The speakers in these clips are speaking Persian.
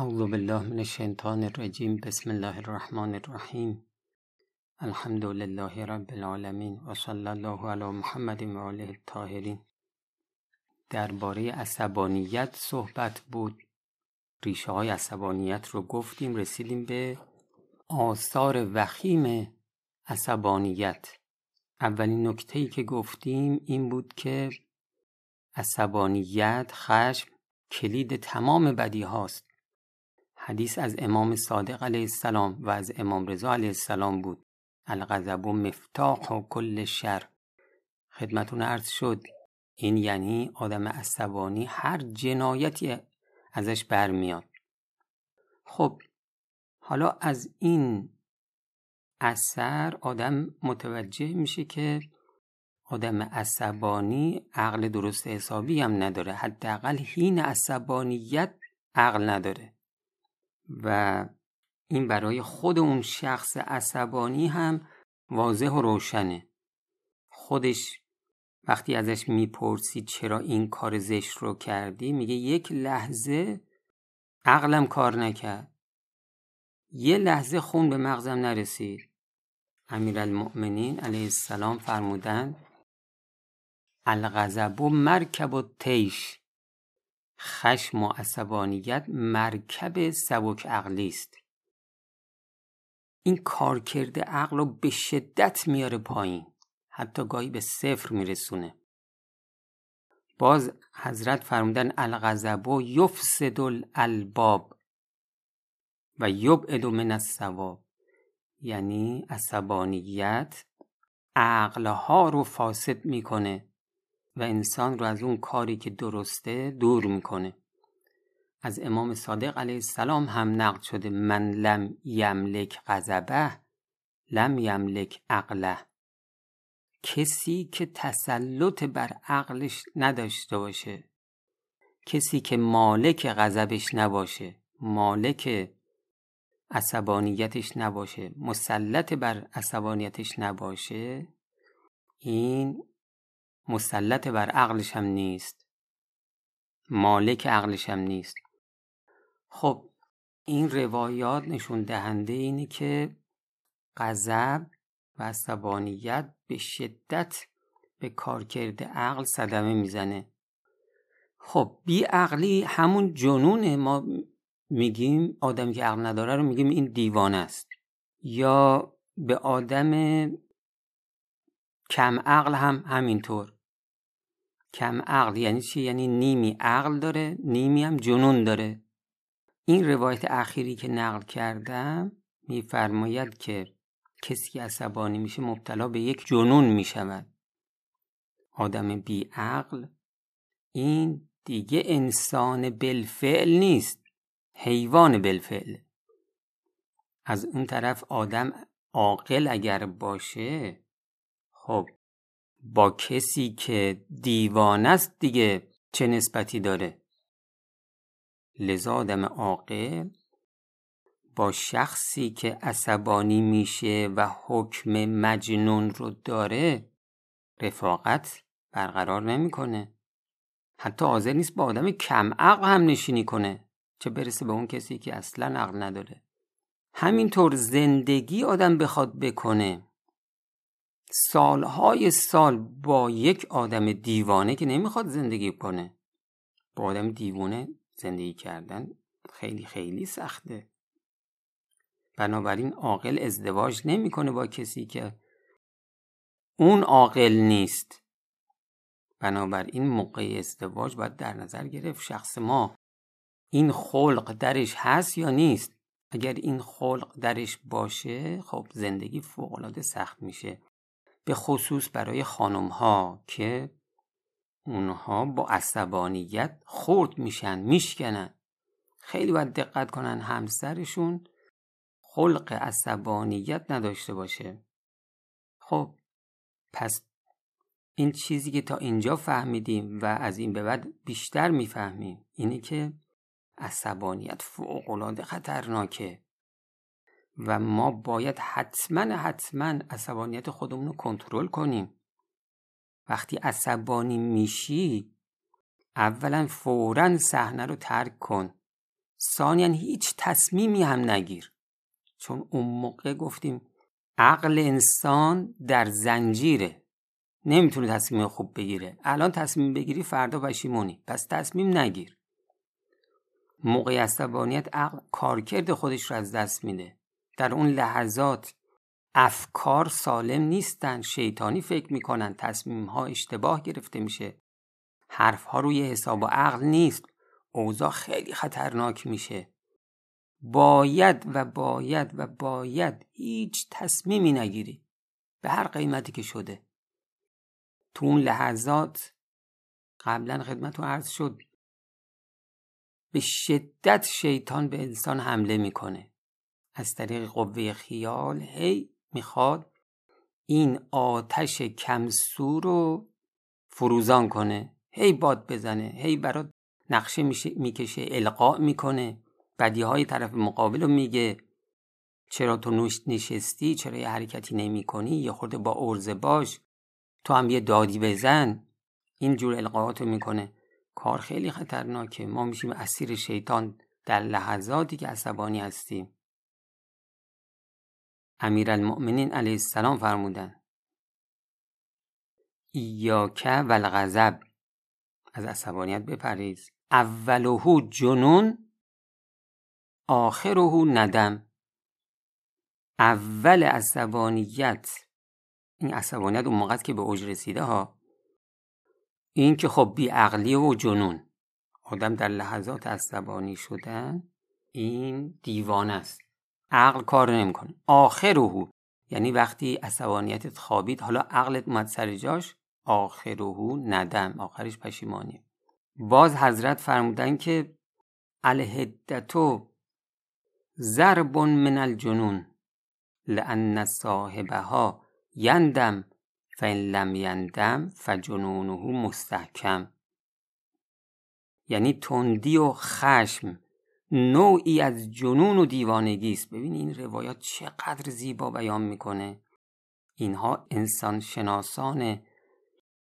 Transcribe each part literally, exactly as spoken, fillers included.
اعوذ بالله من الشیطان الرجیم. بسم الله الرحمن الرحیم. الحمد لله رب العالمین و صلی الله علی محمد و آله الطاهرین. درباره عصبانیت صحبت بود، ریشه های عصبانیت رو گفتیم، رسیدیم به آثار وخیم عصبانیت. اولین نکته‌ای که گفتیم این بود که عصبانیت، خشم، کلید تمام بدی هاست. حدیث از امام صادق علیه السلام و از امام رضا علیه السلام بود: الغضب مفتاح و کل شر. خدمتون عرض شد این یعنی آدم عصبانی هر جنایتی ازش برمیاد. خب حالا از این اثر آدم متوجه میشه که آدم عصبانی عقل درست حسابی هم نداره، حداقل هین عصبانیت عقل نداره، و این برای خود اون شخص عصبانی هم واضح و روشنه. خودش وقتی ازش میپرسی چرا این کار زشت رو کردی، میگه یک لحظه عقلم کار نکرد، یه لحظه خون به مغزم نرسید. امیرالمؤمنین علیه السلام فرمودند: الغضب مرکب الطیش. خشم و عصبانیت مرکب سبک عقلی است. این کارکرد عقل رو به شدت میاره پایین، حتی گاهی به صفر میرسونه. باز حضرت فرمودن: الغضب یفسد الالباب و یبعد من الصواب. یعنی عصبانیت عقلها رو فاسد میکنه و انسان رو از اون کاری که درسته دور میکنه. از امام صادق علیه السلام هم نقل شده: من لم یملک غضبه لم یملک عقله. کسی که تسلط بر عقلش نداشته باشه، کسی که مالک غضبش نباشه، مالک عصبانیتش نباشه، مسلط بر عصبانیتش نباشه، این مسلط بر عقلش هم نیست، مالک عقلش هم نیست. خب این روایات نشون دهنده اینه که غضب و عصبانیت به شدت به کارکرد عقل صدمه میزنه. خب بی عقلی همون جنونه. ما میگیم آدمی که عقل نداره رو میگیم این دیوانه است، یا به آدم کم عقل هم همینطور. کم عقل یعنی چی؟ یعنی نیمی عقل داره نیمی هم جنون داره. این روایت اخیری که نقل کردم میفرماید که کسی که عصبانی میشه مبتلا به یک جنون میشود. آدم بی عقل این دیگه انسان بالفعل نیست، حیوان بالفعل. از اون طرف آدم عاقل اگر باشه، خب با کسی که دیوانه است دیگه چه نسبتی داره؟ لذا آدم عاقل با شخصی که عصبانی میشه و حکم مجنون رو داره رفاقت برقرار نمیکنه، حتی حاضر نیست با آدم کم عقل هم نشینی کنه، چه برسه به اون کسی که اصلا عقل نداره. همینطور زندگی آدم بخواد بکنه سالهای سال با یک آدم دیوانه که نمیخواد زندگی کنه. با آدم دیوانه زندگی کردن خیلی خیلی سخته. بنابراین عاقل ازدواج نمیکنه با کسی که اون عاقل نیست. بنابراین موقع ازدواج باید در نظر گرفت شخص ما این خلق درش هست یا نیست. اگر این خلق درش باشه خب زندگی فوق‌العاده سخت میشه، به خصوص برای خانم‌ها که اونها با عصبانیت خورد میشن، میشکنن. خیلی باید دقت کنن همسرشون خلق عصبانیت نداشته باشه. خب پس این چیزی که تا اینجا فهمیدیم و از این به بعد بیشتر میفهمیم اینه که عصبانیت فوق‌العاده خطرناکه و ما باید حتما حتما عصبانیت خودمون رو کنترل کنیم. وقتی عصبانی میشی اولا فوراً صحنه رو ترک کن، ثانیاً هیچ تصمیمی هم نگیر، چون اون موقع گفتیم عقل انسان در زنجیره، نمیتونه تصمیم خوب بگیره. الان تصمیم بگیری فردا پشیمونی، پس تصمیم نگیر. موقع عصبانیت عقل کارکرد خودش رو از دست میده. در اون لحظات افکار سالم نیستن، شیطانی فکر میکنن، تصمیم ها اشتباه گرفته میشه، حرف ها روی حساب و عقل نیست، اوضاع خیلی خطرناک میشه. باید و باید و باید هیچ تصمیمی نگیری به هر قیمتی که شده. تو اون لحظات قبلا خدمت رو عرض شد، به شدت شیطان به انسان حمله میکنه، از طریق قوه خیال هی میخواد این آتش کمسو رو فروزان کنه، هی باد بزنه، هی برات نقشه میکشه، القاء میکنه، بدیهای طرف مقابل رو میگه، چرا تو نوشت نشستی، چرا یه حرکتی نمی کنی، یه خورده با عرضه باش، تو هم یه دادی بزن، اینجور القاءات رو میکنه. کار خیلی خطرناکه. ما میشیم اسیر شیطان در لحظاتی که عصبانی هستیم. امیرالمؤمنین علیه السلام فرمودن ایاک و الغضب، از عصبانیت بپریز، اولهو جنون آخرهو ندم. اول عصبانیت، این عصبانیت اون موقع که به اوج رسیده ها، این که خب بیعقلی و جنون، آدم در لحظات عصبانی شدن این دیوانه است، عقل کار نمیکنه. آخرهو یعنی وقتی عصبانیتت خوابید، حالا عقلت اومد سر جاش، آخرهو ندم، آخرش پشیمانی. باز حضرت فرمودن که الهدتو ضرب من الجنون لأن صاحبها یندم فإن لم یندم فجنونه مستحکم. یعنی تندی و خشم نوعی از جنون و دیوانگی است. ببین این روایات چقدر زیبا بیان میکنه. اینها انسان شناسان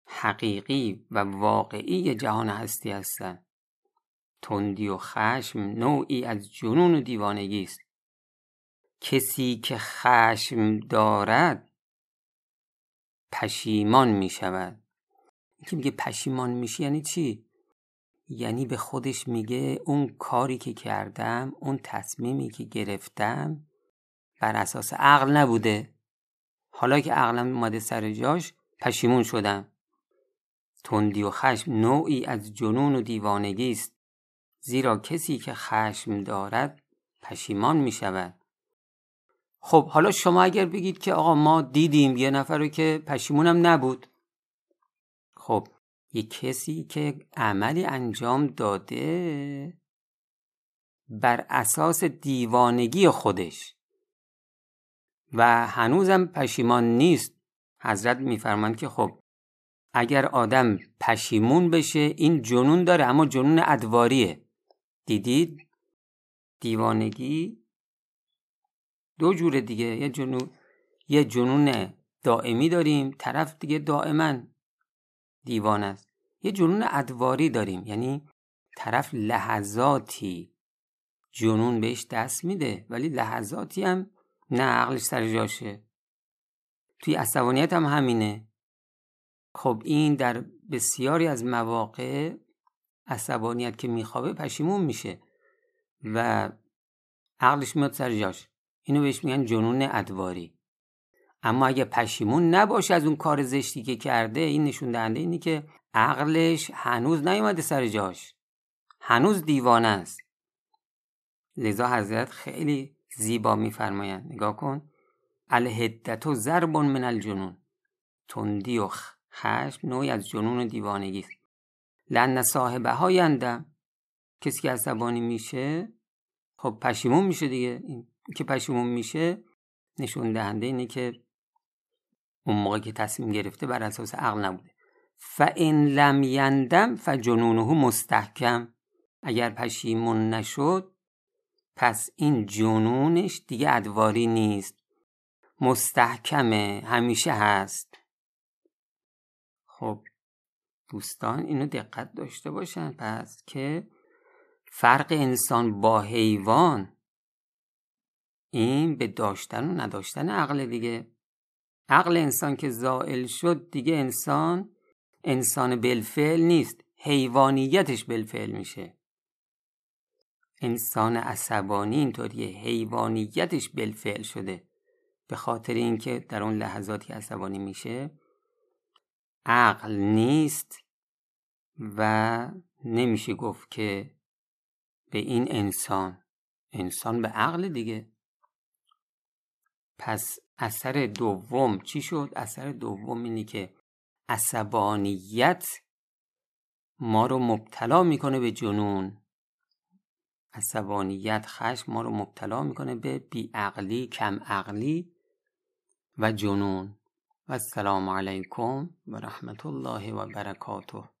حقیقی و واقعی جهان هستی هستند. تندی و خشم نوعی از جنون و دیوانگی است. کسی که خشم دارد پشیمان می شود. اینکه میگه پشیمان میشی یعنی چی؟ یعنی به خودش میگه اون کاری که کردم، اون تصمیمی که گرفتم بر اساس عقل نبوده، حالا که عقلم اومده سر جاش پشیمون شدم. تندی و خشم نوعی از جنون و دیوانگی است، زیرا کسی که خشم دارد پشیمان می شود. خب حالا شما اگر بگید که آقا ما دیدیم یه نفر رو که پشیمونم نبود، خب یه کسی که عملی انجام داده بر اساس دیوانگی خودش و هنوزم پشیمان نیست، حضرت می فرمان که خب اگر آدم پشیمون بشه این جنون داره، اما جنون ادواریه. دیدید دیوانگی دو جوره دیگه، یه جنون یه جنون دائمی داریم، طرف دیگه دائما دیوانه است. یه جنون ادواری داریم، یعنی طرف لحظاتی جنون بهش دست میده ولی لحظاتی هم نه، عقلش سر جاشه. توی عصبانیت هم همینه. خب این در بسیاری از مواقع عصبانیت که میخوابه پشیمون میشه و عقلش میاد سر جاش. اینو بهش میگن جنون ادواری. اما اگه پشیمون نباشه از اون کار زشتی که کرده، این نشون دهنده اینه که عقلش هنوز نیومده سر جاش، هنوز دیوانه است. لذا حضرت خیلی زیبا میفرمایند، نگاه کن، الهدتو ضرب من الجنون، تندی و خشم نوعی از جنون و دیوانگی است. لعن صاحبه ها یندم، کسی که عصبانی میشه خب پشیمون میشه دیگه. این که پشیمون میشه نشون دهنده اینه که اون موقع که تصمیم گرفته بر اساس عقل نبوده. فإن لم یندم فجنونه مستحکم، اگر پشیمون نشد پس این جنونش دیگه ادواری نیست، مستحکمه، همیشه هست. خب دوستان اینو دقت داشته باشن پس که فرق انسان با حیوان این به داشتن و نداشتن عقل دیگه. عقل انسان که زائل شد دیگه انسان انسان بالفعل نیست، حیوانیتش بالفعل میشه. انسان عصبانی اینطوریه، حیوانیتش بالفعل شده، به خاطر اینکه در اون لحظاتی عصبانی میشه عقل نیست و نمیشه گفت که به این انسان، انسان به عقل دیگه. پس اثر دوم چی شد؟ اثر دوم اینه که عصبانیت ما رو مبتلا میکنه به جنون، عصبانیت خشم ما رو مبتلا میکنه به بیعقلی، کم عقلی و جنون. و السلام علیکم و رحمت الله و برکاته.